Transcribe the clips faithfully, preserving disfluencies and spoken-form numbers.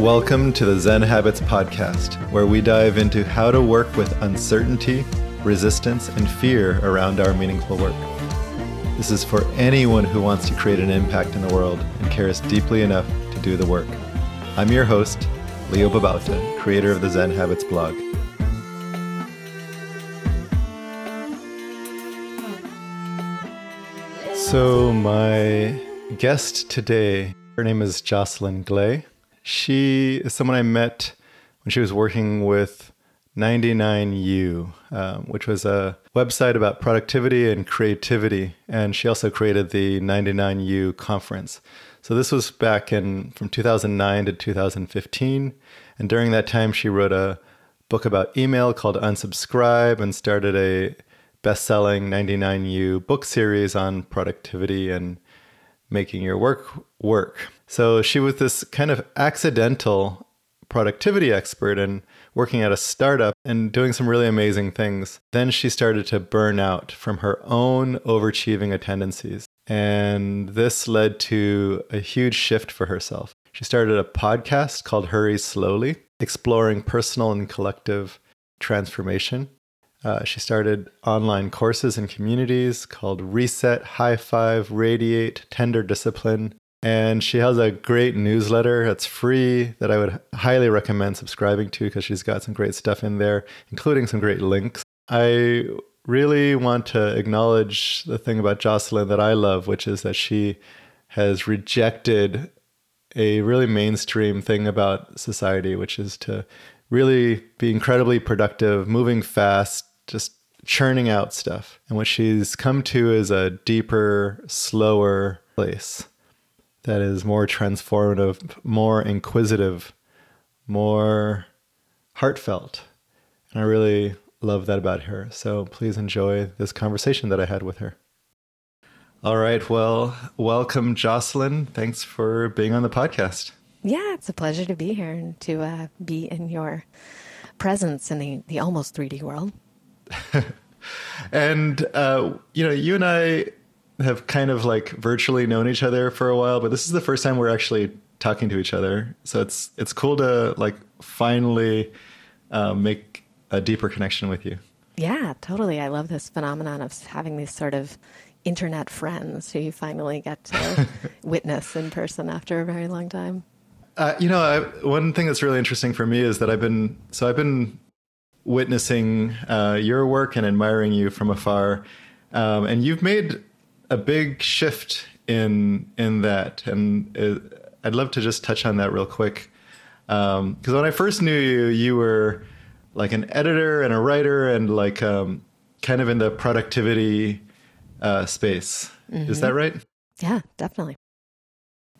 Welcome to the Zen Habits podcast, where we dive into how to work with uncertainty, resistance, and fear around our meaningful work. This is for anyone who wants to create an impact in the world and cares deeply enough to do the work. I'm your host, Leo Babauta, creator of the Zen Habits blog. So my guest today, her name is Jocelyn Glei. She is someone I met when she was working with ninety-nine U, um, which was a website about productivity and creativity. And she also created the ninety-nine U conference. So this was back in from two thousand nine to two thousand fifteen. And during that time, she wrote a book about email called Unsubscribe and started a best-selling ninety-nine U book series on productivity and making your work work. So she was this kind of accidental productivity expert and working at a startup and doing some really amazing things. Then she started to burn out from her own overachieving tendencies. And this led to a huge shift for herself. She started a podcast called Hurry Slowly, exploring personal and collective transformation. Uh, she started online courses and communities called Reset, High Five, Radiate, Tender Discipline. And she has a great newsletter that's free that I would highly recommend subscribing to because she's got some great stuff in there, including some great links. I really want to acknowledge the thing about Jocelyn that I love, which is that she has rejected a really mainstream thing about society, which is to really be incredibly productive, moving fast, just churning out stuff. And what she's come to is a deeper, slower place that is more transformative, more inquisitive, more heartfelt. And I really love that about her. So please enjoy this conversation that I had with her. All right. Well, welcome, Jocelyn. Thanks for being on the podcast. Yeah, it's a pleasure to be here and to uh, be in your presence in the, the almost three D world. and, uh, you know, you and I have kind of like virtually known each other for a while, but this is the first time we're actually talking to each other. So it's it's cool to like finally uh, make a deeper connection with you. Yeah, totally. I love this phenomenon of having these sort of internet friends who you finally get to witness in person after a very long time. Uh, you know, I, one thing that's really interesting for me is that I've been, so I've been witnessing uh, your work and admiring you from afar, um, and you've made a big shift in in that, and it, I'd love to just touch on that real quick, because um, when I first knew you, you were like an editor and a writer and like um, kind of in the productivity uh, space. Mm-hmm. Is that right? Yeah, definitely.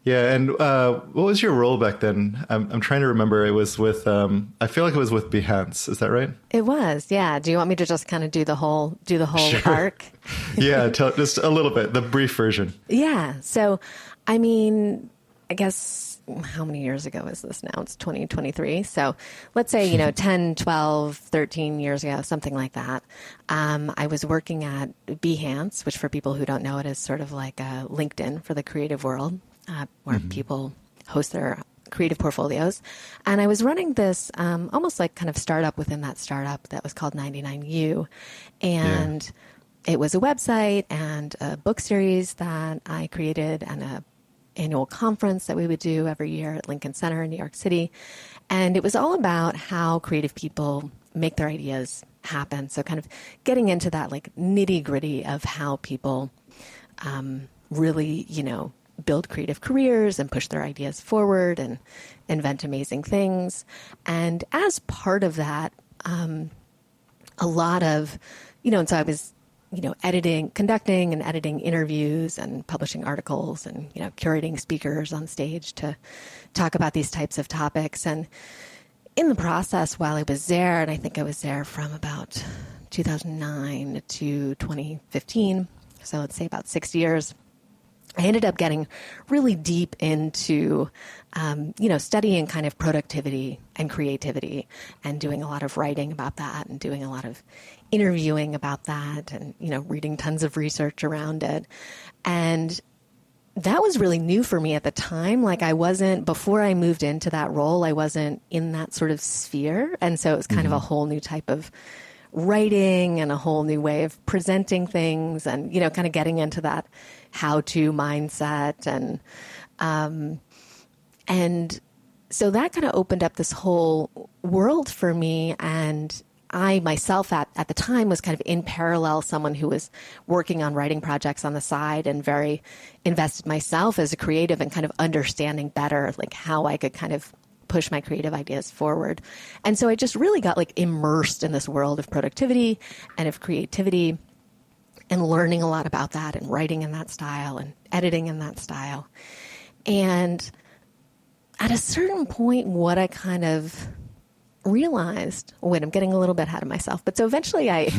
Yeah, and uh, what was your role back then? I'm, I'm trying to remember. It was with, um, I feel like it was with Behance. Is that right? It was, yeah. Do you want me to just kind of do the whole do the whole sure. arc? yeah, tell, just a little bit, the brief version. Yeah. So, I mean, I guess how many years ago is this now? It's twenty twenty-three. So let's say, you know, ten, twelve, thirteen years ago, something like that. Um, I was working at Behance, which for people who don't know it is sort of like a LinkedIn for the creative world. Uh, where mm-hmm. people host their creative portfolios. And I was running this um, almost like kind of startup within that startup that was called ninety-nine U. And yeah. It was a website and a book series that I created and a annual conference that we would do every year at Lincoln Center in New York City. And it was all about how creative people make their ideas happen. So kind of getting into that like nitty gritty of how people um, really, you know, build creative careers and push their ideas forward and invent amazing things. And as part of that, um, a lot of, you know, and so I was, you know, editing, conducting and editing interviews and publishing articles and, you know, curating speakers on stage to talk about these types of topics. And in the process, while I was there, and I think I was there from about two thousand nine to twenty fifteen, so let's say about six years, I ended up getting really deep into, um, you know, studying kind of productivity and creativity and doing a lot of writing about that and doing a lot of interviewing about that and, you know, reading tons of research around it. And that was really new for me at the time. Like I wasn't, before I moved into that role, I wasn't in that sort of sphere. And so it was kind mm-hmm. of a whole new type of writing and a whole new way of presenting things and, you know, kind of getting into that how-to mindset. And, um, and so that kind of opened up this whole world for me. And I myself at, at the time was kind of in parallel, someone who was working on writing projects on the side and very invested myself as a creative and kind of understanding better, like how I could kind of push my creative ideas forward. And so I just really got like immersed in this world of productivity and of creativity and learning a lot about that and writing in that style and editing in that style. And at a certain point, what I kind of realized, oh, wait, I'm getting a little bit ahead of myself. But so eventually I,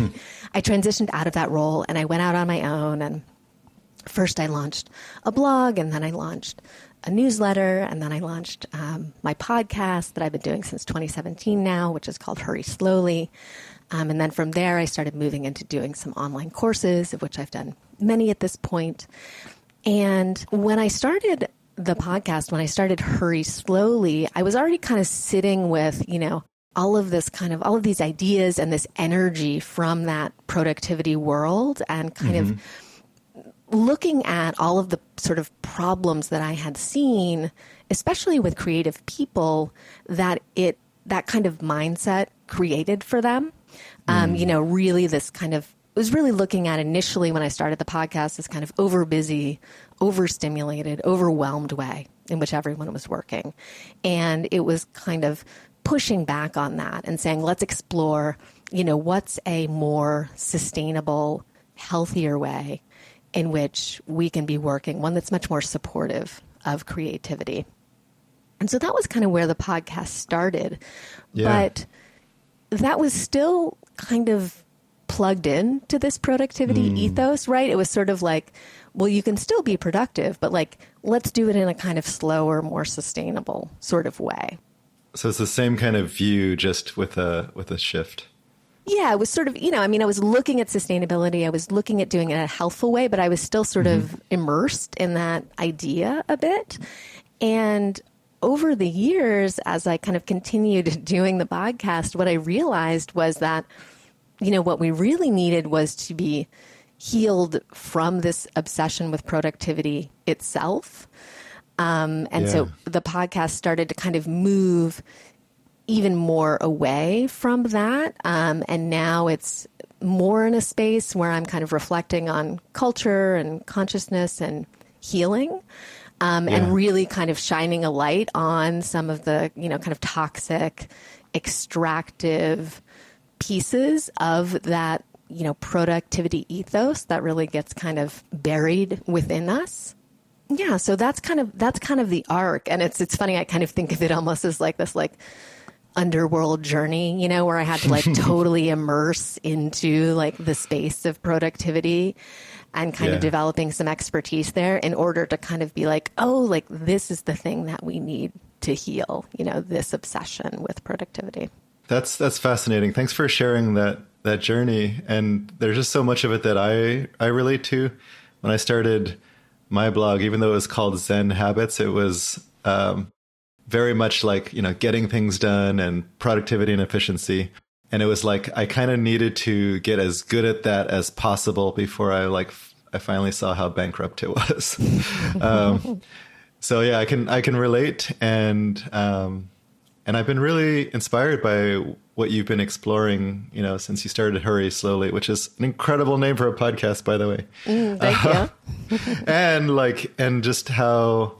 I transitioned out of that role and I went out on my own. And first I launched a blog, and then I launched a newsletter. And then I launched um, my podcast that I've been doing since twenty seventeen now, which is called Hurry Slowly. Um, and then from there, I started moving into doing some online courses, of which I've done many at this point. And when I started the podcast, when I started Hurry Slowly, I was already kind of sitting with, you know, all of this kind of, all of these ideas and this energy from that productivity world and kind mm-hmm. of looking at all of the sort of problems that I had seen, especially with creative people, that it, that kind of mindset created for them. Um, mm. You know, really this kind of, it was really looking at initially when I started the podcast, this kind of over busy, overstimulated, overwhelmed way in which everyone was working. And it was kind of pushing back on that and saying, let's explore, you know, what's a more sustainable, healthier way in which we can be working, one that's much more supportive of creativity. And so that was kind of where the podcast started. Yeah. But that was still kind of plugged in to this productivity mm. ethos, right? It was sort of like, well, you can still be productive, but like, let's do it in a kind of slower, more sustainable sort of way. So it's the same kind of view, just with a with a shift. Yeah, it was sort of, you know, I mean, I was looking at sustainability. I was looking at doing it in a healthful way, but I was still sort mm-hmm. of immersed in that idea a bit. And over the years, as I kind of continued doing the podcast, what I realized was that, you know, what we really needed was to be healed from this obsession with productivity itself. Um, and yeah. so the podcast started to kind of move even more away from that. Um, and now it's more in a space where I'm kind of reflecting on culture and consciousness and healing, um, yeah. and really kind of shining a light on some of the, you know, kind of toxic, extractive pieces of that, you know, productivity ethos that really gets kind of buried within us. Yeah. So that's kind of, that's kind of the arc. And it's, it's funny. I kind of think of it almost as like this, like, underworld journey, you know, where I had to like totally immerse into like the space of productivity and kind yeah. of developing some expertise there in order to kind of be like, oh, like this is the thing that we need to heal, you know, this obsession with productivity. That's, that's fascinating. Thanks for sharing that, that journey. And there's just so much of it that I, I relate to. When I started my blog, even though it was called Zen Habits, it was, um, very much like, you know, getting things done and productivity and efficiency. And it was like, I kind of needed to get as good at that as possible before I like, f- I finally saw how bankrupt it was. um, so yeah, I can, I can relate. And, um, and I've been really inspired by what you've been exploring, you know, since you started Hurry Slowly, which is an incredible name for a podcast, by the way. Mm, thank uh, you. and like, and just how,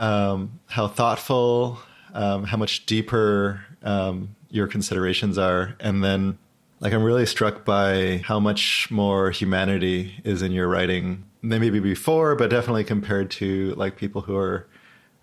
Um, how thoughtful, um, how much deeper um, your considerations are. And then like, I'm really struck by how much more humanity is in your writing than maybe before, but definitely compared to like people who are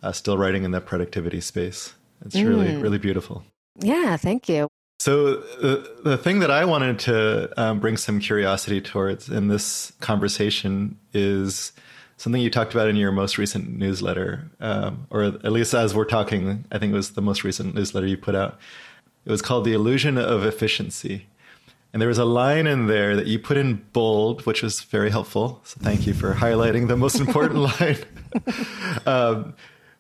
uh, still writing in that productivity space. It's mm. really, really beautiful. Yeah, thank you. So the, the thing that I wanted to um, bring some curiosity towards in this conversation is something you talked about in your most recent newsletter, um, or at least as we're talking, I think it was the most recent newsletter you put out. It was called The Illusion of Efficiency. And there was a line in there that you put in bold, which was very helpful. So thank you for highlighting the most important line. um,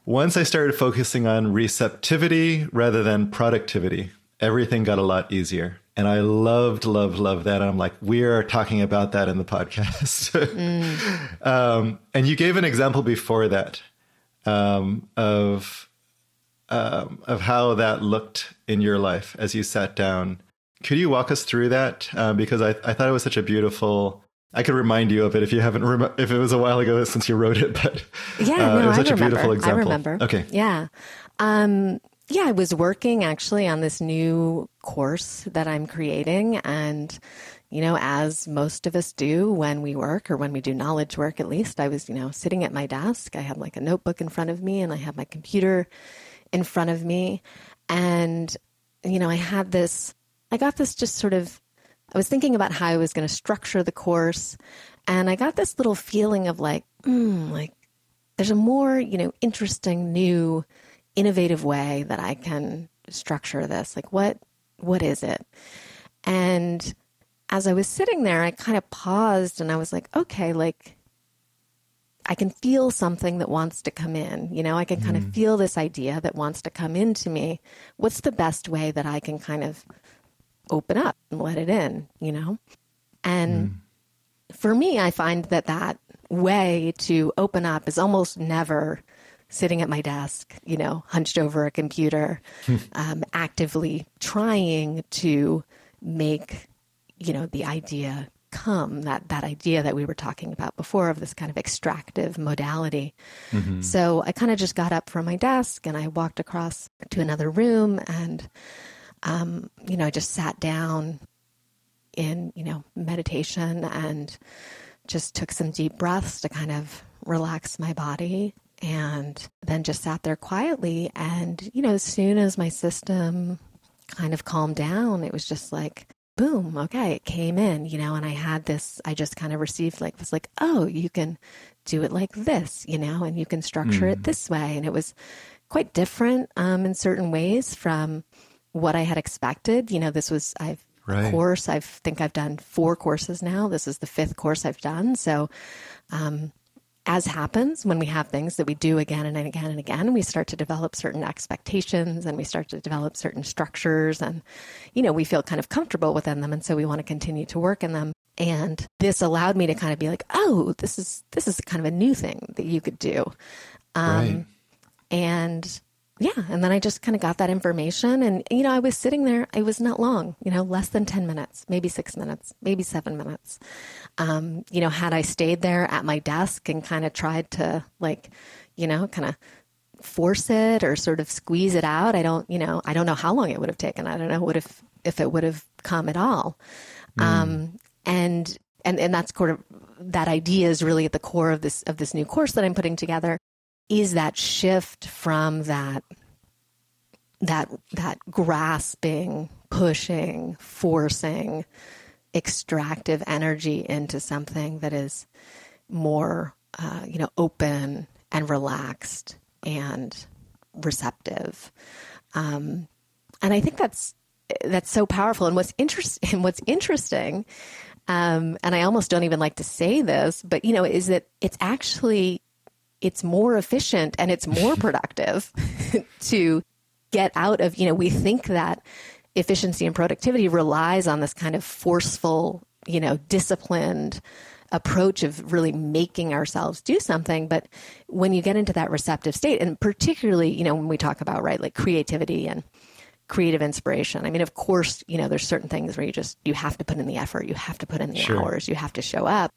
once I started focusing on receptivity rather than productivity, everything got a lot easier. And I loved, loved, loved that. And I'm like, we are talking about that in the podcast. mm. um, and you gave an example before that um, of um, of how that looked in your life as you sat down. Could you walk us through that? Uh, because I, I thought it was such a beautiful. I could remind you of it if you haven't. Rem- if it was a while ago since you wrote it, but yeah, uh, no, it was such I remember. a beautiful example. I remember. Okay. Yeah. Um, Yeah, I was working actually on this new course that I'm creating. And, you know, as most of us do when we work or when we do knowledge work, at least, I was, you know, sitting at my desk. I had like a notebook in front of me and I had my computer in front of me. And, you know, I had this, I got this just sort of, I was thinking about how I was going to structure the course. And I got this little feeling of like, mm, like there's a more, you know, interesting new innovative way that I can structure this. Like what, what is it? And as I was sitting there, I kind of paused and I was like, okay, like I can feel something that wants to come in, you know, I can mm-hmm. kind of feel this idea that wants to come into me. What's the best way that I can kind of open up and let it in, you know? And mm. for me, I find that that way to open up is almost never sitting at my desk, you know, hunched over a computer, um, actively trying to make, you know, the idea come, that, that idea that we were talking about before of this kind of extractive modality. Mm-hmm. So I kind of just got up from my desk and I walked across to another room and, um, you know, I just sat down in, you know, meditation and just took some deep breaths to kind of relax my body. And then just sat there quietly. And, you know, as soon as my system kind of calmed down, it was just like, boom, okay, it came in, you know, and I had this, I just kind of received like, was like, oh, you can do it like this, you know, and you can structure mm. it this way. And it was quite different um, in certain ways from what I had expected. You know, this was, I've right. course, I think I've done four courses now. This is the fifth course I've done. So, um, as happens when we have things that we do again and again and again, we start to develop certain expectations and we start to develop certain structures and, you know, we feel kind of comfortable within them. And so we want to continue to work in them. And this allowed me to kind of be like, oh, this is, this is kind of a new thing that you could do. Um, right. And yeah. And then I just kind of got that information and, you know, I was sitting there, it was not long, you know, less than ten minutes, maybe six minutes, maybe seven minutes. Um, you know, had I stayed there at my desk and kind of tried to like, you know, kind of force it or sort of squeeze it out. I don't, you know, I don't know how long it would have taken. I don't know what if, if it would have come at all. Mm. Um, and, and, and that's sort of, that idea is really at the core of this, of this new course that I'm putting together. Is that shift from that, that, that grasping, pushing, forcing, extractive energy into something that is more, uh, you know, open and relaxed and receptive. Um, and I think that's, that's so powerful. And what's interesting, what's interesting, um, and I almost don't even like to say this, but, you know, is that it's actually, it's more efficient and it's more productive to get out of, you know, we think that efficiency and productivity relies on this kind of forceful, you know, disciplined approach of really making ourselves do something. But when you get into that receptive state, and particularly, you know, when we talk about, right, like creativity and creative inspiration, I mean, of course, you know, there's certain things where you just, you have to put in the effort, you have to put in the sure. hours, you have to show up.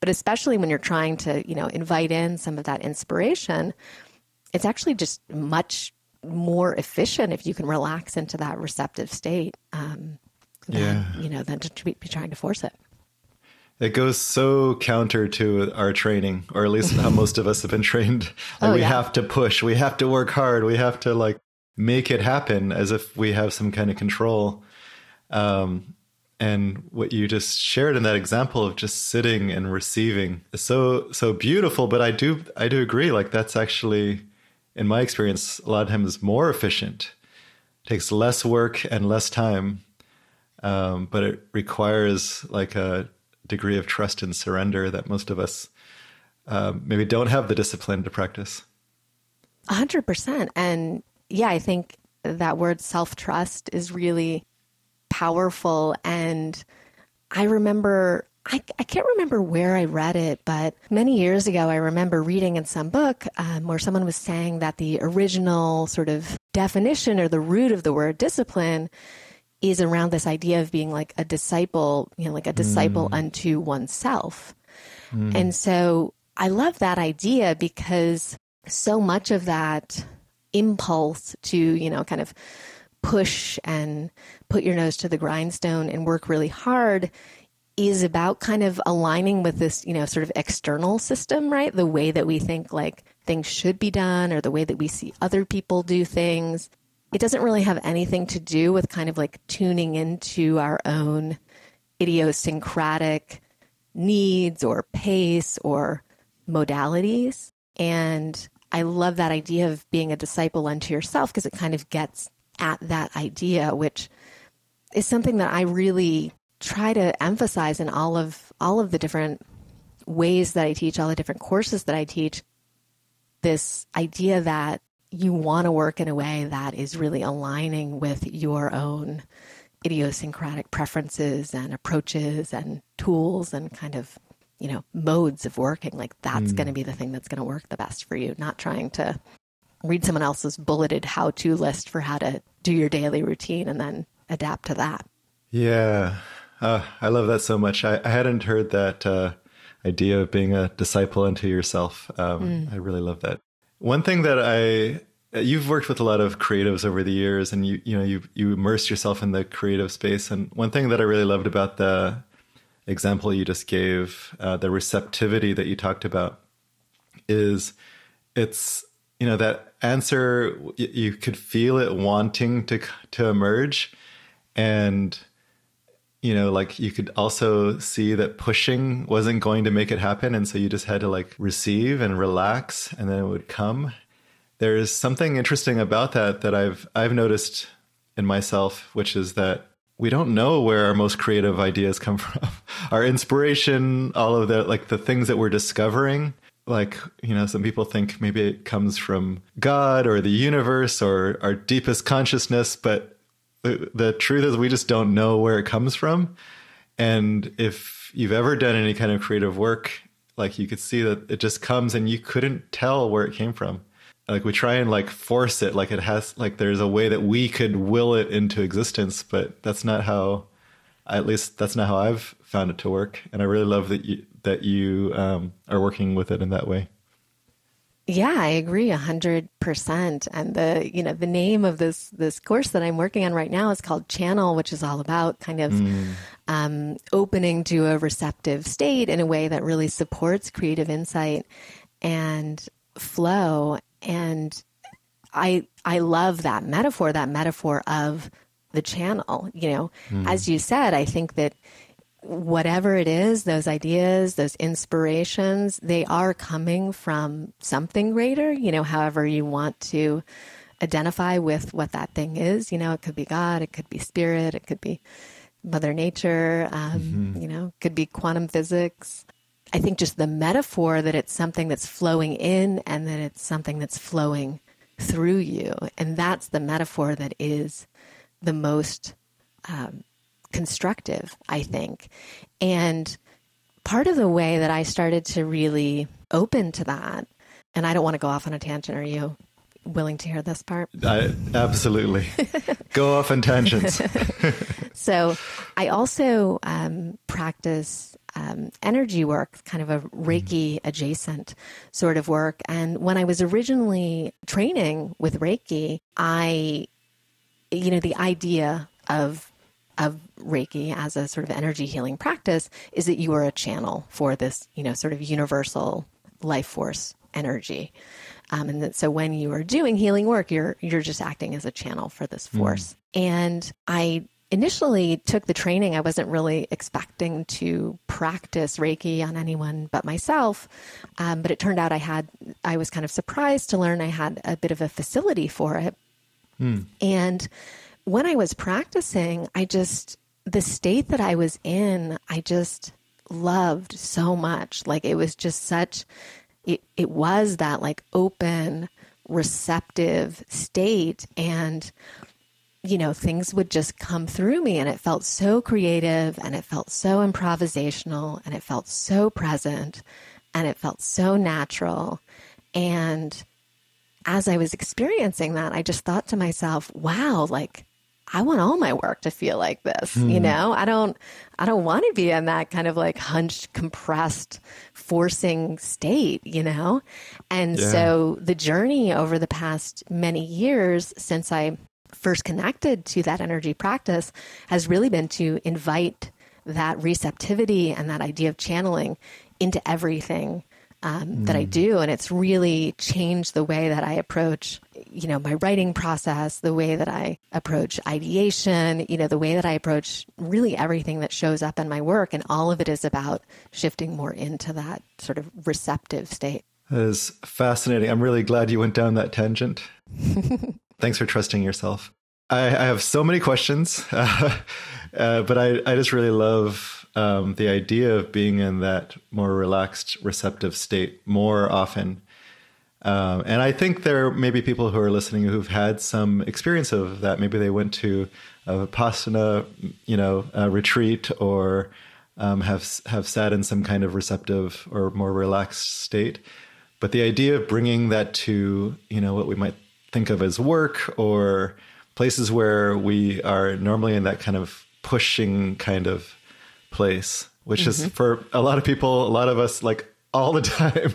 But especially when you're trying to, you know, invite in some of that inspiration, it's actually just much more efficient if you can relax into that receptive state, um, than, yeah. you know, than to be trying to force it. It goes so counter to our training, or at least how most of us have been trained. Like oh, we yeah. have to push, we have to work hard, we have to like make it happen as if we have some kind of control. Um, And what you just shared in that example of just sitting and receiving is so, so beautiful. But I do, I do agree. Like that's actually, in my experience, a lot of times more efficient. It takes less work and less time. Um, but it requires like a degree of trust and surrender that most of us uh, maybe don't have the discipline to practice. A hundred percent. And yeah, I think that word self-trust is really powerful. And I remember, I, I can't remember where I read it, but many years ago, I remember reading in some book um, where someone was saying that the original sort of definition or the root of the word discipline is around this idea of being like a disciple, you know, like a disciple mm. unto oneself. Mm. And so I love that idea because so much of that impulse to, you know, kind of push and put your nose to the grindstone and work really hard is about kind of aligning with this, you know, sort of external system, right? The way that we think like things should be done or the way that we see other people do things. It doesn't really have anything to do with kind of like tuning into our own idiosyncratic needs or pace or modalities. And I love that idea of being a disciple unto yourself because it kind of gets at that idea, which is something that I really try to emphasize in all of all of the different ways that I teach, all the different courses that I teach, this idea that you want to work in a way that is really aligning with your own idiosyncratic preferences and approaches and tools and kind of, you know, modes of working. Like that's mm. going to be the thing that's going to work the best for you, not trying to read someone else's bulleted how-to list for how to do your daily routine and then adapt to that. Yeah. Uh, I love that so much. I, I hadn't heard that uh, idea of being a disciple unto yourself. Um, mm. I really love that. One thing that I, you've worked with a lot of creatives over the years and you, you know, you, you immersed yourself in the creative space. And one thing that I really loved about the example you just gave, uh, the receptivity that you talked about is it's, you know, that answer, you, you could feel it wanting to, to emerge. And, you know, like you could also see that pushing wasn't going to make it happen. And so you just had to like receive and relax and then it would come. There's something interesting about that that I've I've noticed in myself, which is that we don't know where our most creative ideas come from. Our inspiration, all of the like the things that we're discovering. Like, you know, some people think maybe it comes from God or the universe or our deepest consciousness, but the truth is we just don't know where it comes from. And if you've ever done any kind of creative work, like you could see that it just comes and you couldn't tell where it came from. Like we try and like force it, like it has, like there's a way that we could will it into existence, but that's not how, at least that's not how I've found it to work. And I really love that you, that you um, are working with it in that way. Yeah, I agree a hundred percent. And the, you know, the name of this, this course that I'm working on right now is called Channel, which is all about kind of mm. um, opening to a receptive state in a way that really supports creative insight and flow. And I, I love that metaphor, that metaphor of the channel, you know, mm. as you said, I think that whatever it is, those ideas, those inspirations, they are coming from something greater, you know, however you want to identify with what that thing is. You know, it could be God, it could be spirit, it could be Mother Nature, um, mm-hmm. you know, could be quantum physics. I think just the metaphor that it's something that's flowing in and that it's something that's flowing through you. And that's the metaphor that is the most um constructive, I think. And part of the way that I started to really open to that, and I don't want to go off on a tangent. Are you willing to hear this part? I, absolutely. Go off on tangents. So I also um, practice um, energy work, kind of a Reiki adjacent sort of work. And when I was originally training with Reiki, I, you know, the idea of of Reiki as a sort of energy healing practice is that you are a channel for this, you know, sort of universal life force energy. Um, and that, so when you are doing healing work, you're, you're just acting as a channel for this force. Mm. And I initially took the training. I wasn't really expecting to practice Reiki on anyone but myself. Um, but it turned out I had, I was kind of surprised to learn I had a bit of a facility for it. Mm. And when I was practicing, I just the state that I was in, I just loved so much. Like it was just such, it, it was that like open, receptive state, and you know, things would just come through me, and it felt so creative, and it felt so improvisational, and it felt so present, and it felt so natural. And as I was experiencing that, I just thought to myself, wow, like I want all my work to feel like this. Mm. You know, I don't, I don't want to be in that kind of like hunched, compressed, forcing state, you know? And yeah. So the journey over the past many years since I first connected to that energy practice has really been to invite that receptivity and that idea of channeling into everything um, mm. that I do. And it's really changed the way that I approach, you know, my writing process, the way that I approach ideation, you know, the way that I approach really everything that shows up in my work. And all of it is about shifting more into that sort of receptive state. That is fascinating. I'm really glad you went down that tangent. Thanks for trusting yourself. I, I have so many questions, uh, uh, but I, I just really love um, the idea of being in that more relaxed, receptive state more often. Um, and I think there may be people who are listening who've had some experience of that. Maybe they went to a Vipassana, you know, a retreat, or um, have have sat in some kind of receptive or more relaxed state. But the idea of bringing that to, you know, what we might think of as work or places where we are normally in that kind of pushing kind of place, which mm-hmm. is for a lot of people, a lot of us, like all the time.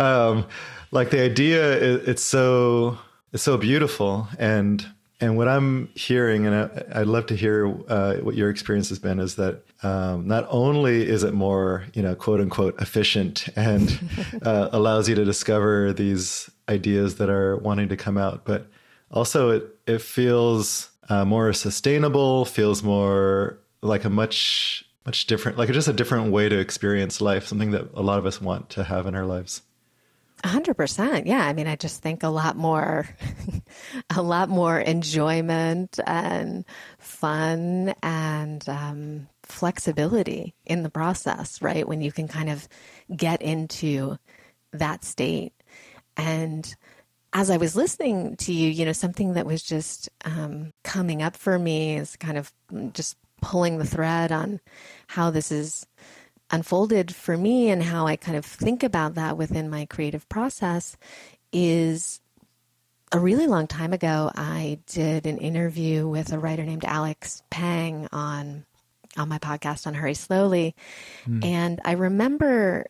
Um, like the idea, it, it's so it's so beautiful, and and what I'm hearing, and I, I'd love to hear uh, what your experience has been, is that um, not only is it more, you know, quote unquote efficient and uh, allows you to discover these ideas that are wanting to come out, but also it, it feels uh, more sustainable, feels more like a much, much different, like just a different way to experience life, something that a lot of us want to have in our lives. A hundred percent. Yeah. I mean, I just think a lot more, a lot more enjoyment and fun and um, flexibility in the process, right? When you can kind of get into that state. And as I was listening to you, you know, something that was just um, coming up for me is kind of just pulling the thread on how this is unfolded for me and how I kind of think about that within my creative process is a really long time ago, I did an interview with a writer named Alex Pang on, on my podcast on Hurry Slowly. Mm. And I remember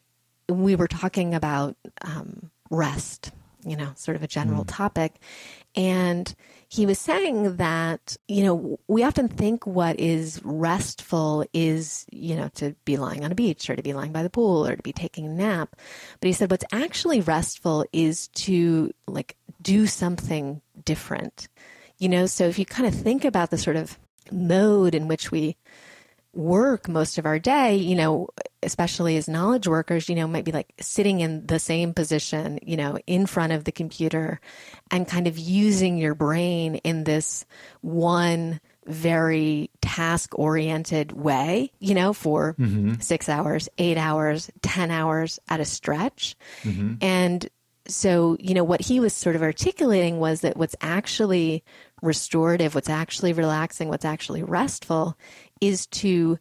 we were talking about, um, rest, you know, sort of a general mm. topic. And he was saying that, you know, we often think what is restful is, you know, to be lying on a beach or to be lying by the pool or to be taking a nap. But he said, what's actually restful is to like do something different, you know? So if you kind of think about the sort of mode in which we work most of our day, you know, especially as knowledge workers, you know, might be like sitting in the same position, you know, in front of the computer and kind of using your brain in this one very task-oriented way, you know, for mm-hmm. six hours, eight hours, ten hours at a stretch. Mm-hmm. And so, you know, what he was sort of articulating was that what's actually restorative, what's actually relaxing, what's actually restful is to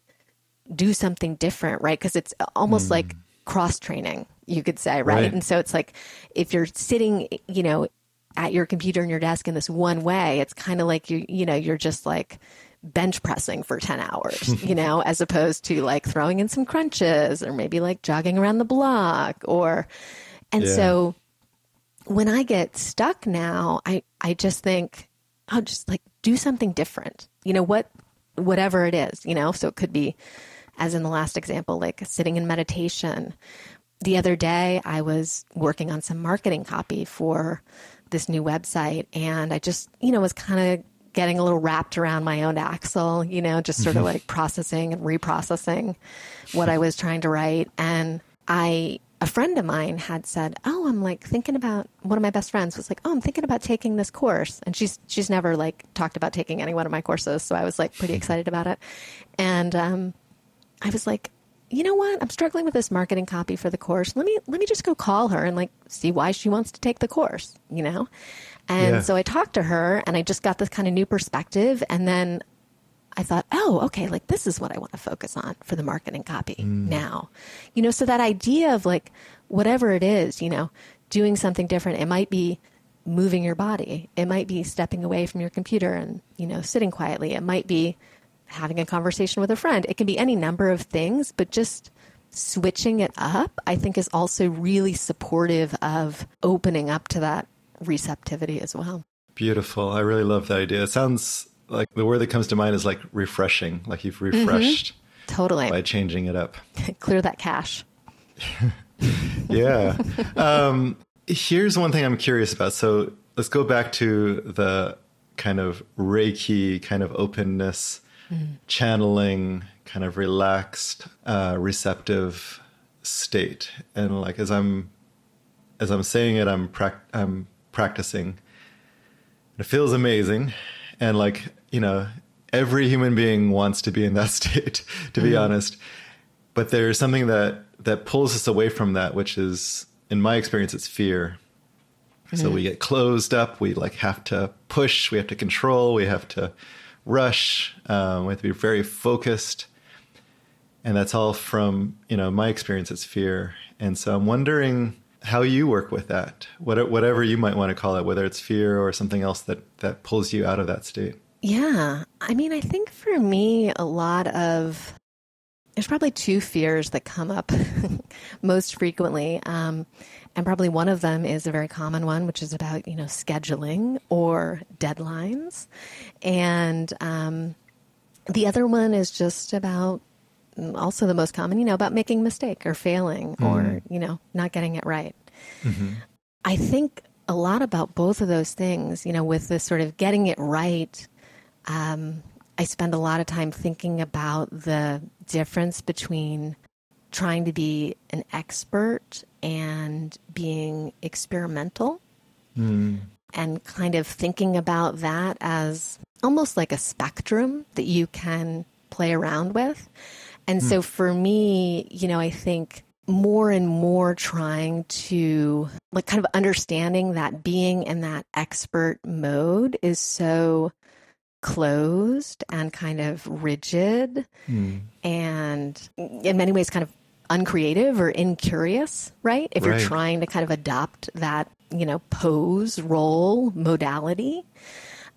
do something different, right? Because it's almost mm. like cross-training, you could say, right? right? And so it's like if you're sitting, you know, at your computer and your desk in this one way, it's kind of like, you you know, you're just like bench pressing for ten hours, you know, as opposed to like throwing in some crunches or maybe like jogging around the block or, and yeah. so when I get stuck now, I, I just think, I'll just like do something different, you know, what, whatever it is, you know, so it could be, as in the last example, like sitting in meditation. The other day I was working on some marketing copy for this new website, and I just, you know, was kind of getting a little wrapped around my own axle, you know, just sort of like processing and reprocessing what I was trying to write. And I a friend of mine had said, oh, I'm like thinking about, one of my best friends was like, oh, I'm thinking about taking this course. And she's, she's never like talked about taking any one of my courses. So I was like pretty excited about it. And, um, I was like, you know what? I'm struggling with this marketing copy for the course. Let me, let me just go call her and like, see why she wants to take the course, you know? And yeah. So I talked to her and I just got this kind of new perspective. And then I thought, oh, okay, like this is what I want to focus on for the marketing copy mm. now. You know, so that idea of like whatever it is, you know, doing something different, it might be moving your body. It might be stepping away from your computer and, you know, sitting quietly. It might be having a conversation with a friend. It can be any number of things, but just switching it up, I think, is also really supportive of opening up to that receptivity as well. Beautiful. I really love that idea. It sounds like the word that comes to mind is like refreshing, like you've refreshed mm-hmm. totally by changing it up. Clear that cache. Yeah. um, here's one thing I'm curious about. So let's go back to the kind of Reiki kind of openness, mm. channeling, kind of relaxed, uh, receptive state. And like, as I'm, as I'm saying it, I'm, pra- I'm practicing. It feels amazing. And like, you know, every human being wants to be in that state, to be mm. honest. But there's something that, that pulls us away from that, which is, in my experience, it's fear. Mm. So we get closed up. We like have to push. We have to control. We have to rush. Um, we have to be very focused. And that's all from, you know, my experience, it's fear. And so I'm wondering how you work with that, what, whatever you might want to call it, whether it's fear or something else that, that pulls you out of that state. Yeah. I mean, I think for me, a lot of, there's probably two fears that come up most frequently. Um, and probably one of them is a very common one, which is about, you know, scheduling or deadlines. And um, the other one is just about, also the most common, you know, about making a mistake or failing mm-hmm. or, you know, not getting it right. Mm-hmm. I think a lot about both of those things, you know, with this sort of getting it right. Um, I spend a lot of time thinking about the difference between trying to be an expert and being experimental mm. and kind of thinking about that as almost like a spectrum that you can play around with. And so for me, you know, I think more and more trying to like kind of understanding that being in that expert mode is so closed and kind of rigid mm. and in many ways kind of uncreative or incurious, right? If right. you're trying to kind of adopt that, you know, pose, role, modality.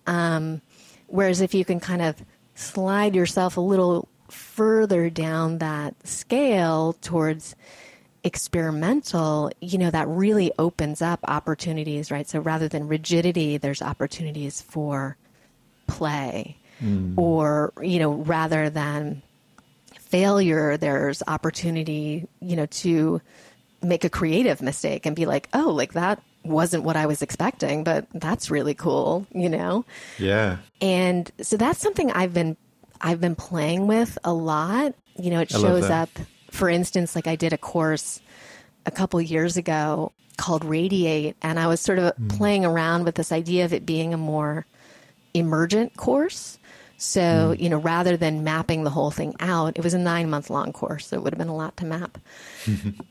Um, whereas if you can kind of slide yourself a little further down that scale towards experimental, you know, that really opens up opportunities, right? So rather than rigidity, there's opportunities for play mm. or, you know, rather than failure, there's opportunity, you know, to make a creative mistake and be like, oh, like that wasn't what I was expecting, but that's really cool, you know? Yeah. And so that's something I've been I've been playing with a lot. You know, it shows up, for instance, like I did a course a couple years ago called Radiate, and I was sort of mm. playing around with this idea of it being a more emergent course. So, mm. you know, rather than mapping the whole thing out, it was a nine month long course, so it would have been a lot to map.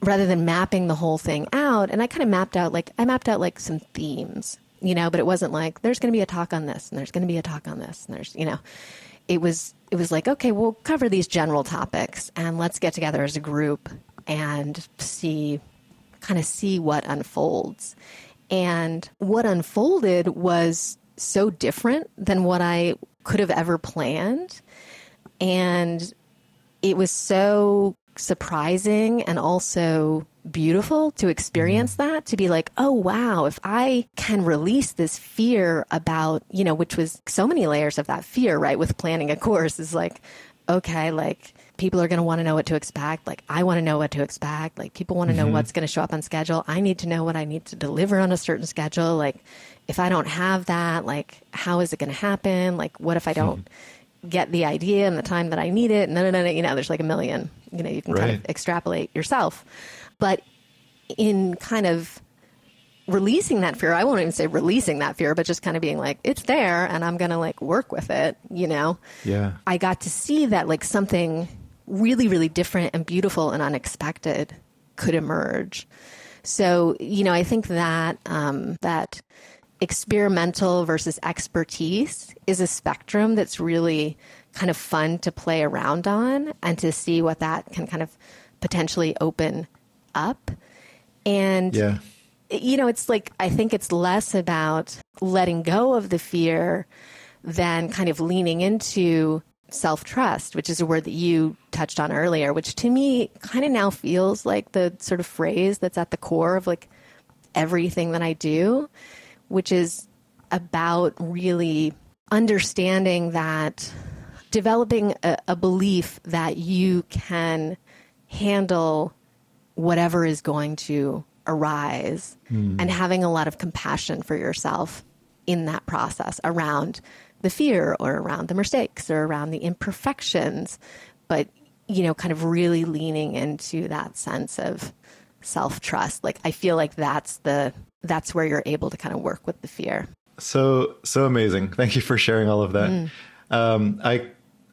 Rather than mapping the whole thing out, and I kind of mapped out like, I mapped out like some themes, you know, but it wasn't like, there's going to be a talk on this, and there's going to be a talk on this, and there's, you know, it was, it was like, okay, we'll cover these general topics and let's get together as a group and see, kind of see what unfolds. And what unfolded was so different than what I could have ever planned. And it was so surprising and also beautiful to experience that, to be like, oh, wow, if I can release this fear about, you know, which was so many layers of that fear, right? With planning a course is like, okay, like people are going to want to know what to expect. Like I want to know what to expect. Like people want to mm-hmm. know what's going to show up on schedule. I need to know what I need to deliver on a certain schedule. Like if I don't have that, like how is it going to happen? Like what if I don't mm-hmm. get the idea in the time that I need it? No, no, no, no. You know, there's like a million, you know, you can right. kind of extrapolate yourself. But in kind of releasing that fear, I won't even say releasing that fear, but just kind of being like, it's there and I'm going to like work with it, you know? Yeah. I got to see that like something really, really different and beautiful and unexpected could emerge. So, you know, I think that, um, that experimental versus expertise is a spectrum that's really kind of fun to play around on and to see what that can kind of potentially open up. And, yeah. you know, it's like, I think it's less about letting go of the fear than kind of leaning into self-trust, which is a word that you touched on earlier, which to me kind of now feels like the sort of phrase that's at the core of like everything that I do, which is about really understanding that developing a, a belief that you can handle whatever is going to arise mm. and having a lot of compassion for yourself in that process around the fear or around the mistakes or around the imperfections, but, you know, kind of really leaning into that sense of self-trust. Like, I feel like that's the, that's where you're able to kind of work with the fear. So, so amazing. Thank you for sharing all of that. Mm. Um, I,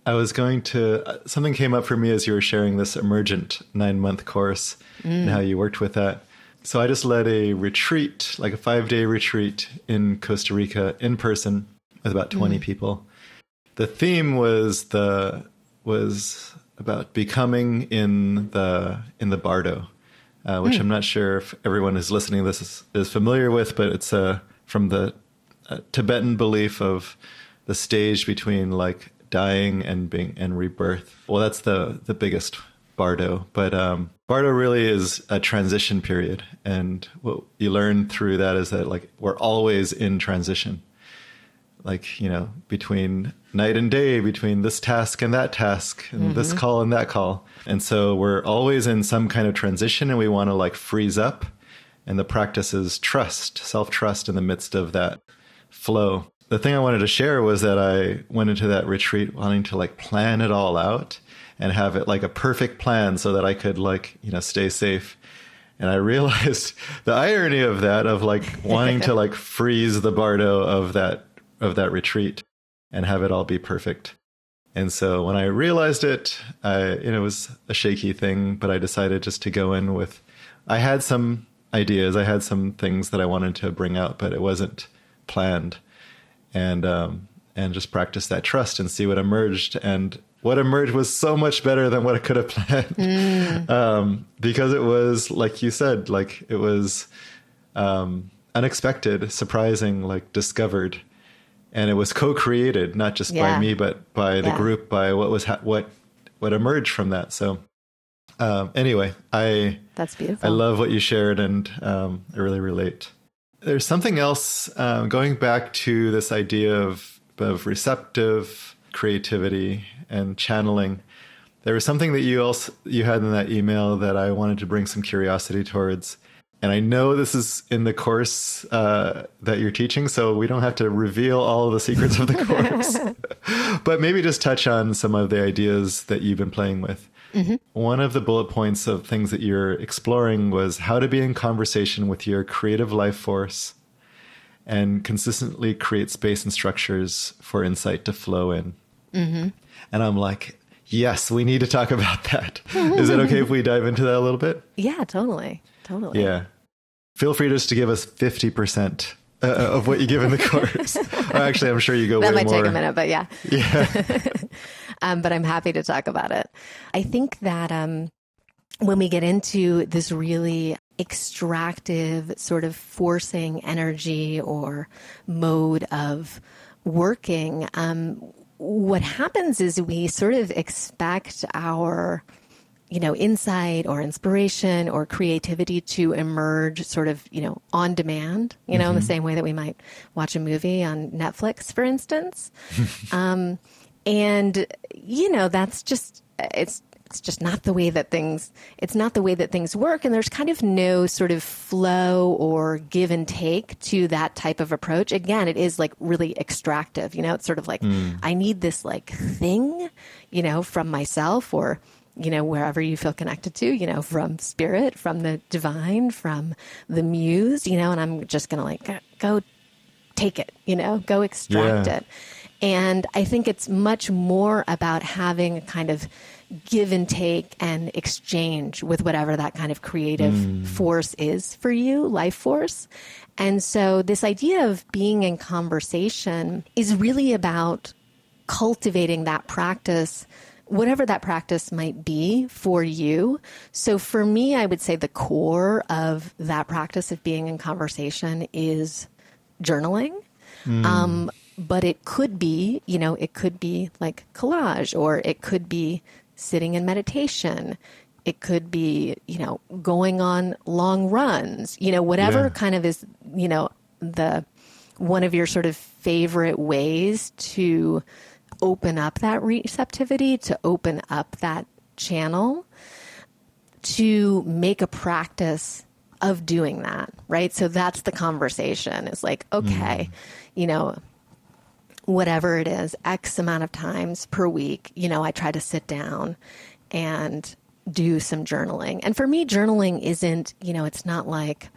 I was going to, something came up for me as you were sharing this Emergent nine month course mm. and how you worked with that. So I just led a retreat, like a five day retreat in Costa Rica in person, with about twenty mm-hmm. people. The theme was the was about becoming in the in the bardo, uh, which mm. I'm not sure if everyone who's listening to this is, is familiar with, but it's uh, from the uh, Tibetan belief of the stage between like dying and being and rebirth. Well, that's the the biggest bardo, but um, bardo really is a transition period, and what you learn through that is that like we're always in transition. Like, you know, between night and day, between this task and that task, and mm-hmm. this call and that call. And so we're always in some kind of transition, and we want to like freeze up. And the practice is trust, self-trust in the midst of that flow. The thing I wanted to share was that I went into that retreat wanting to like plan it all out and have it like a perfect plan so that I could like, you know, stay safe. And I realized the irony of that, of like wanting to like freeze the bardo of that of that retreat and have it all be perfect. And so when I realized it, I, you know, it was a shaky thing, but I decided just to go in with, I had some ideas, I had some things that I wanted to bring out, but it wasn't planned. And, um, and just practice that trust and see what emerged. And what emerged was so much better than what I could have planned. Mm. Um, because it was, like you said, like it was um, unexpected, surprising, like discovered. And it was co-created, not just yeah. by me, but by the yeah. group, by what was ha- what what emerged from that. So um, anyway, I that's beautiful. I love what you shared, and um, I really relate. There's something else um, going back to this idea of of receptive creativity and channeling. There was something that you also you had in that email that I wanted to bring some curiosity towards. And I know this is in the course uh, that you're teaching, so we don't have to reveal all of the secrets of the course. But maybe just touch on some of the ideas that you've been playing with. Mm-hmm. One of the bullet points of things that you're exploring was how to be in conversation with your creative life force and consistently create space and structures for insight to flow in. Mm-hmm. And I'm like, yes, we need to talk about that. Is it okay if we dive into that a little bit? Yeah, totally. Totally. Yeah. Feel free just to give us fifty percent uh, of what you give in the course. Or actually, I'm sure you go that way more. That might take a minute, but yeah. Yeah. um, but I'm happy to talk about it. I think that um, when we get into this really extractive sort of forcing energy or mode of working, um, what happens is we sort of expect our you know, insight or inspiration or creativity to emerge sort of, you know, on demand, you mm-hmm. know, in the same way that we might watch a movie on Netflix, for instance. um, and, you know, that's just, it's, it's just not the way that things, it's not the way that things work. And there's kind of no sort of flow or give and take to that type of approach. Again, it is like really extractive, you know, it's sort of like, mm. I need this like thing, you know, from myself or, you know, wherever you feel connected to, you know, from spirit, from the divine, from the muse, you know, and I'm just going to like go take it, you know, go extract yeah. it. And I think it's much more about having a kind of give and take and exchange with whatever that kind of creative mm. force is for you, life force. And so this idea of being in conversation is really about cultivating that practice, whatever that practice might be for you. So for me, I would say the core of that practice of being in conversation is journaling. Mm. Um, but it could be, you know, it could be like collage, or it could be sitting in meditation. It could be, you know, going on long runs, you know, whatever yeah. kind of is, you know, the one of your sort of favorite ways to open up that receptivity, to open up that channel, to make a practice of doing that, right? So that's the conversation. It's like, okay, mm. you know, whatever it is, X amount of times per week, you know, I try to sit down and do some journaling. And for me, journaling isn't, you know, it's not like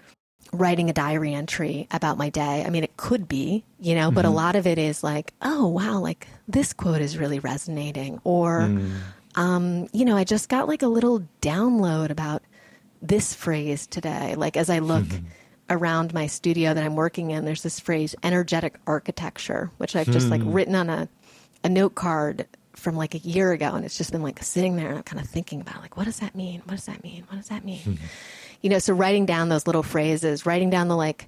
writing a diary entry about my day. I mean, it could be, you know, mm-hmm. but a lot of it is like, oh, wow, like this quote is really resonating. Or, mm. um, you know, I just got like a little download about this phrase today. Like as I look mm-hmm. around my studio that I'm working in, there's this phrase, energetic architecture, which I've just mm. like written on a, a note card from like a year ago. And it's just been like sitting there and I'm kind of thinking about like, what does that mean? What does that mean? What does that mean? Mm-hmm. You know, so writing down those little phrases, writing down the like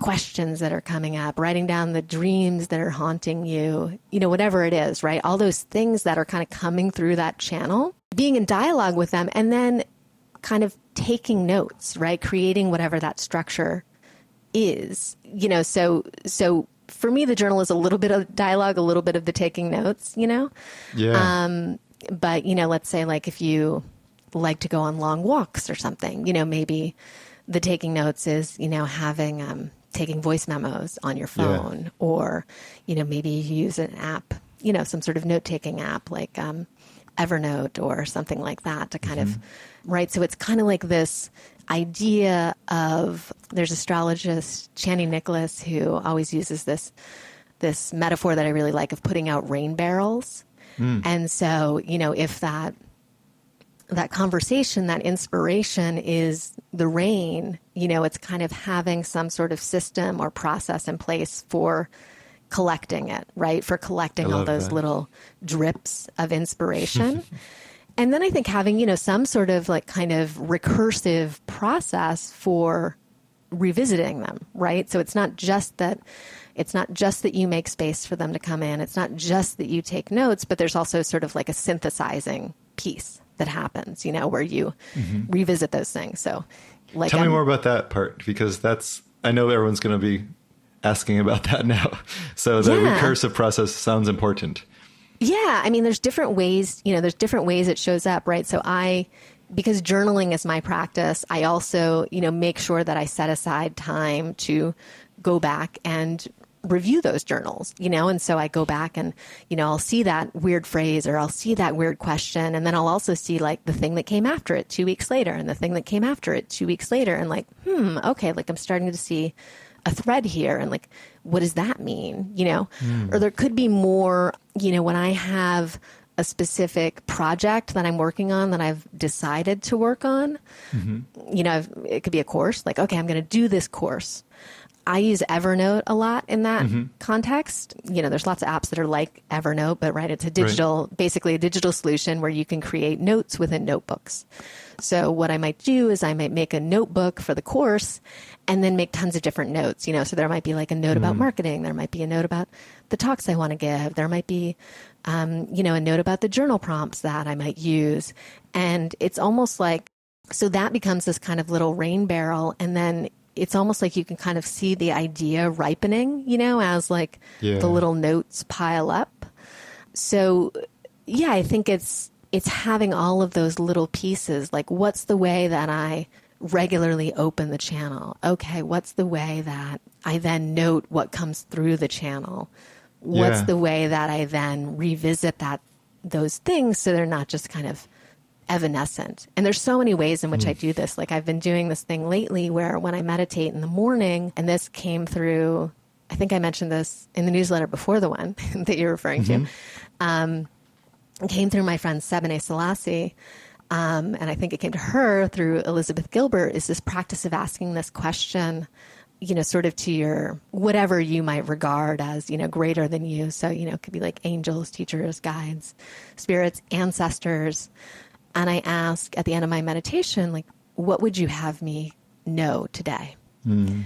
questions that are coming up, writing down the dreams that are haunting you, you know, whatever it is, right? All those things that are kind of coming through that channel, being in dialogue with them, and then kind of taking notes, right? Creating whatever that structure is, you know, so, so for me, the journal is a little bit of dialogue, a little bit of the taking notes, you know? Yeah. Um, but, you know, let's say like if you like to go on long walks or something, you know, maybe the taking notes is, you know, having, um, taking voice memos on your phone yeah. or, you know, maybe you use an app, you know, some sort of note-taking app like, um, Evernote or something like that to kind mm-hmm. of, right. So it's kind of like this idea of, there's astrologist Chani Nicholas who always uses this, this metaphor that I really like of putting out rain barrels. Mm. And so, you know, if that, that conversation, that inspiration is the rain, you know, it's kind of having some sort of system or process in place for collecting it, right? For collecting all those that. Little drips of inspiration. And then I think having, you know, some sort of like kind of recursive process for revisiting them, right? So it's not just that, it's not just that you make space for them to come in. It's not just that you take notes, but there's also sort of like a synthesizing piece that happens, you know, where you mm-hmm. revisit those things. So like, tell me I'm, more about that part, because that's, I know everyone's going to be asking about that now. So the yeah. recursive process sounds important. Yeah. I mean, there's different ways, you know, there's different ways it shows up, right? So I, because journaling is my practice, I also, you know, make sure that I set aside time to go back and review those journals, you know? And so I go back and, you know, I'll see that weird phrase or I'll see that weird question. And then I'll also see like the thing that came after it two weeks later and the thing that came after it two weeks later. And like, hmm, okay, like I'm starting to see a thread here. And like, what does that mean? You know, mm. or there could be more, you know, when I have a specific project that I'm working on that I've decided to work on, mm-hmm. you know, I've, it could be a course like, okay, I'm going to do this course. I use Evernote a lot in that mm-hmm. context. You know, there's lots of apps that are like Evernote, but right, it's a digital, right. basically a digital solution where you can create notes within notebooks. So what I might do is I might make a notebook for the course and then make tons of different notes, you know, so there might be like a note mm-hmm. about marketing. There might be a note about the talks I want to give. There might be, um, you know, a note about the journal prompts that I might use. And it's almost like, so that becomes this kind of little rain barrel. And then it's almost like you can kind of see the idea ripening, you know, as like yeah. the little notes pile up. So yeah, I think it's, it's having all of those little pieces. Like what's the way that I regularly open the channel? Okay. What's the way that I then note what comes through the channel? What's yeah. the way that I then revisit that, those things. So they're not just kind of evanescent. And there's so many ways in which mm. I do this. Like I've been doing this thing lately where when I meditate in the morning, and this came through, I think I mentioned this in the newsletter before the one that you're referring mm-hmm. to, um, it came through my friend Sebene Selassie. Um, and I think it came to her through Elizabeth Gilbert, is this practice of asking this question, you know, sort of to your, whatever you might regard as, you know, greater than you. So, you know, it could be like angels, teachers, guides, spirits, ancestors. And I ask at the end of my meditation, like, what would you have me know today? Mm-hmm.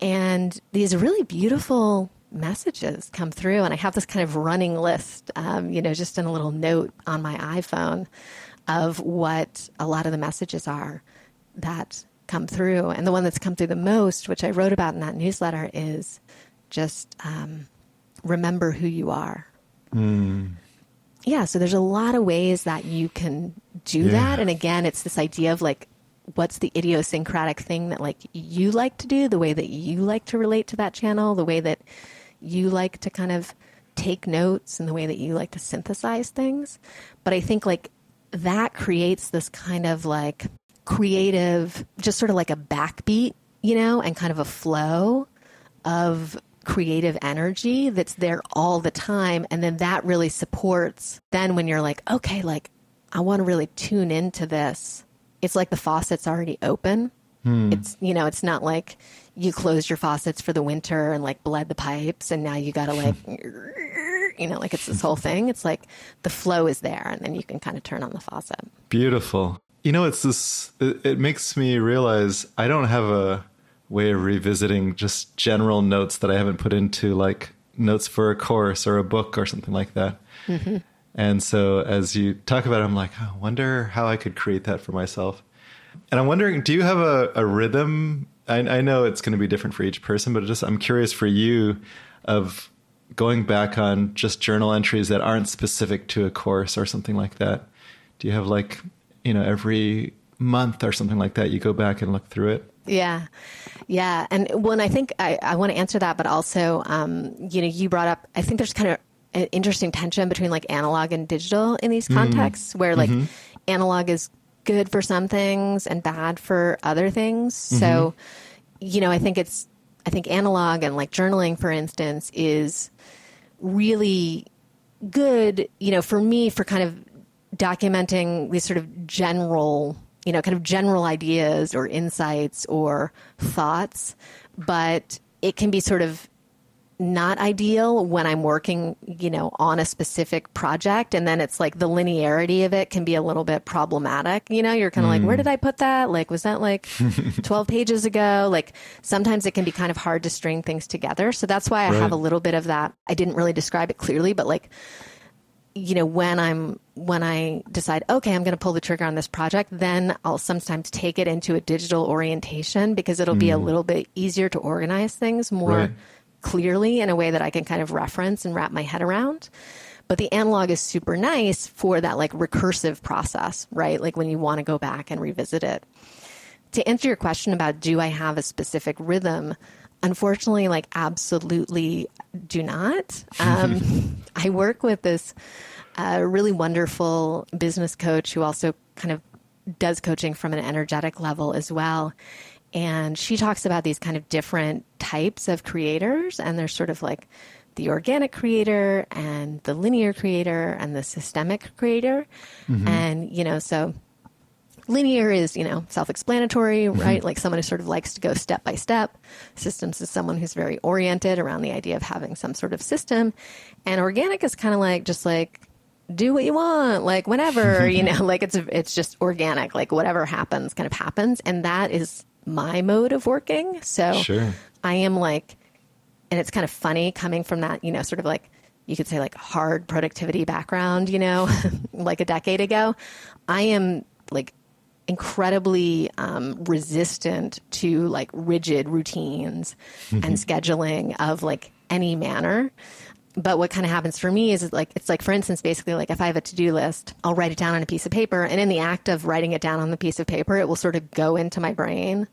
And these really beautiful messages come through. And I have this kind of running list, um, you know, just in a little note on my iPhone of what a lot of the messages are that come through. And the one that's come through the most, which I wrote about in that newsletter, is just um, remember who you are. Mm. Yeah. So there's a lot of ways that you can do yeah. that. And again, it's this idea of like, what's the idiosyncratic thing that like you like to do, the way that you like to relate to that channel, the way that you like to kind of take notes, and the way that you like to synthesize things. But I think like that creates this kind of like creative, just sort of like a backbeat, you know, and kind of a flow of creative energy that's there all the time. And then that really supports then when you're like, okay, like I want to really tune into this. It's like the faucet's already open. Hmm. It's, you know, it's not like you closed your faucets for the winter and like bled the pipes and now you got to like, you know, like it's this whole thing. It's like the flow is there and then you can kind of turn on the faucet. Beautiful. You know, it's this, it, it makes me realize I don't have a way of revisiting just general notes that I haven't put into like notes for a course or a book or something like that. Mm-hmm. And so as you talk about it, I'm like, oh, I wonder how I could create that for myself. And I'm wondering, do you have a, a rhythm? I, I know it's going to be different for each person, but just I'm curious for you of going back on just journal entries that aren't specific to a course or something like that. Do you have like, you know, every month or something like that, you go back and look through it? Yeah. Yeah. And when I think I, I want to answer that, but also, um, you know, you brought up, I think there's kind of an interesting tension between like analog and digital in these contexts mm. where like mm-hmm. analog is good for some things and bad for other things. Mm-hmm. So, you know, I think it's, I think analog and like journaling, for instance, is really good, you know, for me, for kind of documenting these sort of general, you know, kind of general ideas or insights or thoughts, but it can be sort of not ideal when I'm working, you know, on a specific project. And then it's like the linearity of it can be a little bit problematic. You know, you're kind of mm. like, where did I put that? Like, was that like twelve pages ago? Like sometimes it can be kind of hard to string things together. So that's why I right. have a little bit of that. I didn't really describe it clearly, but like, you know, when I'm, when I decide, okay, I'm going to pull the trigger on this project, then I'll sometimes take it into a digital orientation because it'll mm. be a little bit easier to organize things more right. clearly in a way that I can kind of reference and wrap my head around. But the analog is super nice for that like recursive process, right? Like when you want to go back and revisit it. To answer your question about, do I have a specific rhythm? Unfortunately, like absolutely do not. Um, I work with this uh, really wonderful business coach who also kind of does coaching from an energetic level as well. And she talks about these kind of different types of creators. And there's sort of like the organic creator and the linear creator and the systemic creator. Mm-hmm. And, you know, so linear is, you know, self-explanatory, right? Mm-hmm. Like someone who sort of likes to go step by step. Systems is someone who's very oriented around the idea of having some sort of system. And organic is kind of like, just like, do what you want, like whenever, you know, like it's, it's just organic, like whatever happens kind of happens. And that is my mode of working. So sure. I am like, and it's kind of funny coming from that, you know, sort of like, you could say like hard productivity background, you know, like a decade ago, I am like incredibly um, resistant to like rigid routines mm-hmm. and scheduling of like any manner. But what kind of happens for me is, is like, it's like, for instance, basically like if I have a to-do list, I'll write it down on a piece of paper. And in the act of writing it down on the piece of paper, it will sort of go into my brain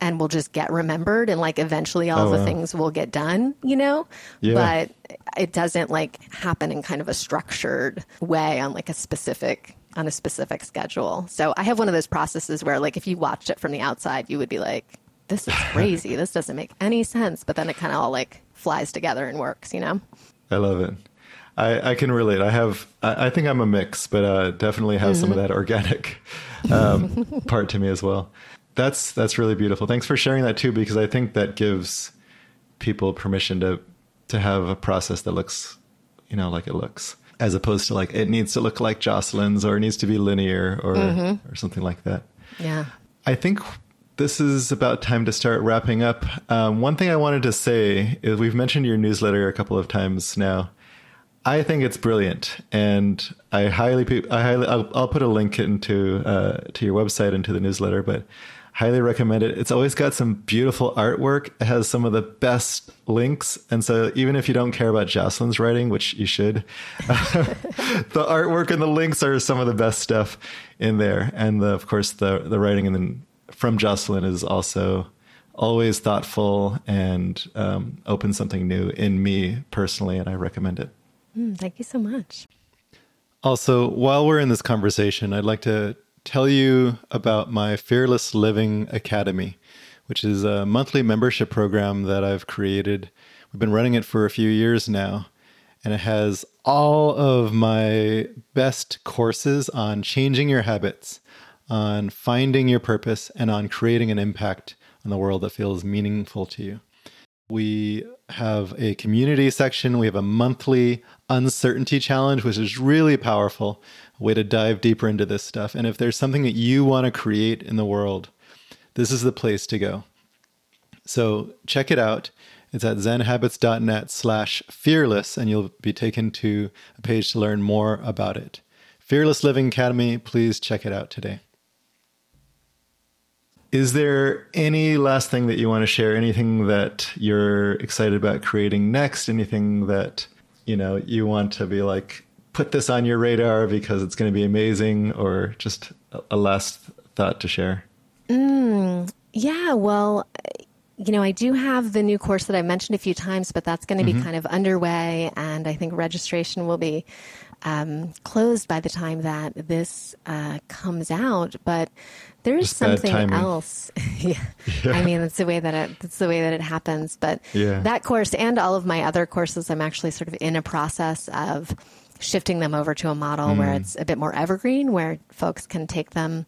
and will just get remembered. And like eventually all oh, the wow. things will get done, you know, yeah. but it doesn't like happen in kind of a structured way on like a specific on a specific schedule. So I have one of those processes where, like, if you watched it from the outside, you would be like, this is crazy. This doesn't make any sense. But then it kind of all like flies together and works, you know? I love it. I, I can relate. I have, I, I think I'm a mix, but uh, definitely have mm-hmm. some of that organic um, part to me as well. That's, that's really beautiful. Thanks for sharing that too, because I think that gives people permission to, to have a process that looks, you know, like it looks, as opposed to like, it needs to look like Jocelyn's or it needs to be linear or, mm-hmm. or something like that. Yeah. I think this is about time to start wrapping up. Um, one thing I wanted to say is we've mentioned your newsletter a couple of times now. I think it's brilliant, and I highly, I highly, I'll, I'll put a link into uh, to your website and to the newsletter, but highly recommend it. It's always got some beautiful artwork. It has some of the best links, and so even if you don't care about Jocelyn's writing, which you should, the artwork and the links are some of the best stuff in there. And the, of course, the the writing and then from Jocelyn is also always thoughtful and um, opens something new in me personally, and I recommend it. Thank you so much. Also, while we're in this conversation, I'd like to tell you about my Fearless Living Academy, which is a monthly membership program that I've created. We've been running it for a few years now, and it has all of my best courses on changing your habits, on finding your purpose, and on creating an impact on the world that feels meaningful to you. We have a community section. We have a monthly uncertainty challenge, which is really powerful, a way to dive deeper into this stuff. And if there's something that you want to create in the world, this is the place to go. So check it out. It's at zenhabits.net slash fearless, and you'll be taken to a page to learn more about it. Fearless Living Academy, please check it out today. Is there any last thing that you want to share? Anything that you're excited about creating next? Anything that, you know, you want to be like, put this on your radar because it's going to be amazing, or just a last thought to share? Mm, yeah, well, you know, I do have the new course that I mentioned a few times, but that's going to mm-hmm. be kind of underway. And I think registration will be um, closed by the time that this uh, comes out. But there is something else. yeah. yeah. I mean, it's the way that it, that's the way that it happens. But yeah. that course and all of my other courses, I'm actually sort of in a process of shifting them over to a model mm. where it's a bit more evergreen, where folks can take them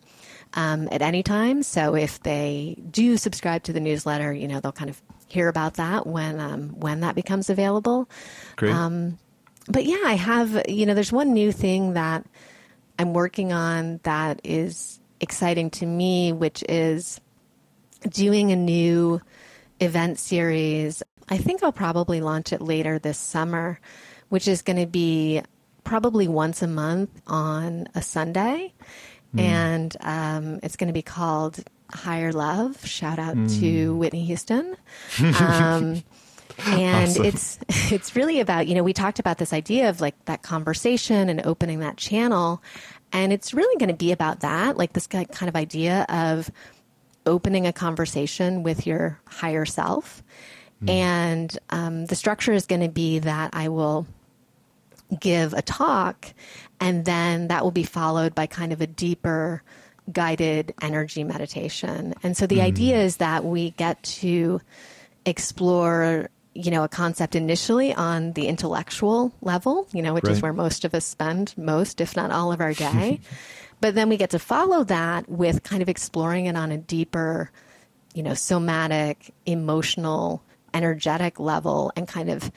um, at any time. So if they do subscribe to the newsletter, you know, they'll kind of hear about that when, um, when that becomes available. Great. Um, but yeah, I have, you know, there's one new thing that I'm working on that is exciting to me, which is doing a new event series. I think I'll probably launch it later this summer, which is going to be probably once a month on a Sunday. Mm. And um, it's going to be called Higher Love. Shout out mm. to Whitney Houston. Um, and awesome. it's it's really about, you know, we talked about this idea of like that conversation and opening that channel. And it's really going to be about that, like this kind of idea of opening a conversation with your higher self. Mm. And um, the structure is going to be that I will give a talk, and then that will be followed by kind of a deeper guided energy meditation. And so the mm. idea is that we get to explore, you know, a concept initially on the intellectual level, you know, which right. is where most of us spend most, if not all of our day. But then we get to follow that with kind of exploring it on a deeper, you know, somatic, emotional, energetic level, and kind of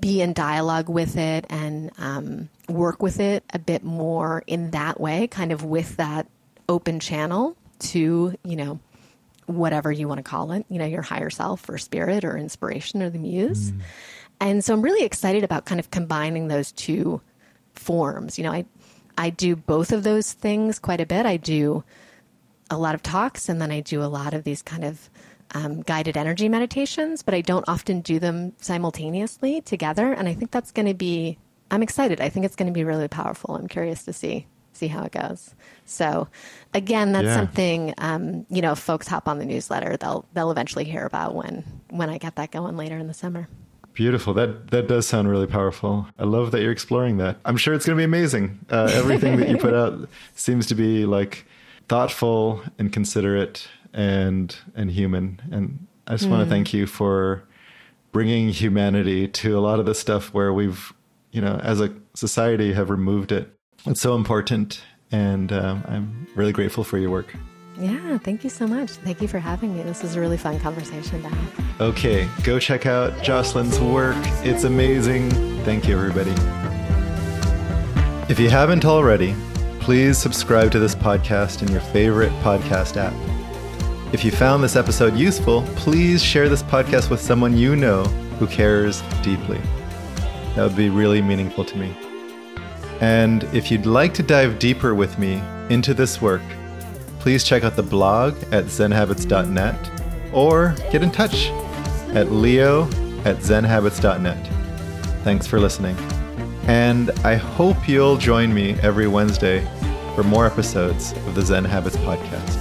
be in dialogue with it and um, work with it a bit more in that way, kind of with that open channel to, you know, whatever you want to call it, you know, your higher self or spirit or inspiration or the muse. Mm. And so I'm really excited about kind of combining those two forms. You know, I, I do both of those things quite a bit. I do a lot of talks, and then I do a lot of these kind of um, guided energy meditations, but I don't often do them simultaneously together. And I think that's going to be, I'm excited. I think it's going to be really powerful. I'm curious to see. see how it goes. So again, that's yeah. something, um, you know, if folks hop on the newsletter, they'll, they'll eventually hear about when, when I get that going later in the summer. Beautiful. That that does sound really powerful. I love that you're exploring that. I'm sure it's going to be amazing. Uh, everything that you put out seems to be like thoughtful and considerate and and human. And I just mm. want to thank you for bringing humanity to a lot of the stuff where we've, you know, as a society have removed it. It's so important. And um, I'm really grateful for your work. Yeah, thank you so much. Thank you for having me. This is a really fun conversation to have. Okay, go check out Jocelyn's work. It's amazing. Thank you, everybody. If you haven't already, please subscribe to this podcast in your favorite podcast app. If you found this episode useful, please share this podcast with someone you know who cares deeply. That would be really meaningful to me. And if you'd like to dive deeper with me into this work, please check out the blog at zen habits dot net or get in touch at leo at zen habits dot net. Thanks for listening. And I hope you'll join me every Wednesday for more episodes of the Zen Habits podcast.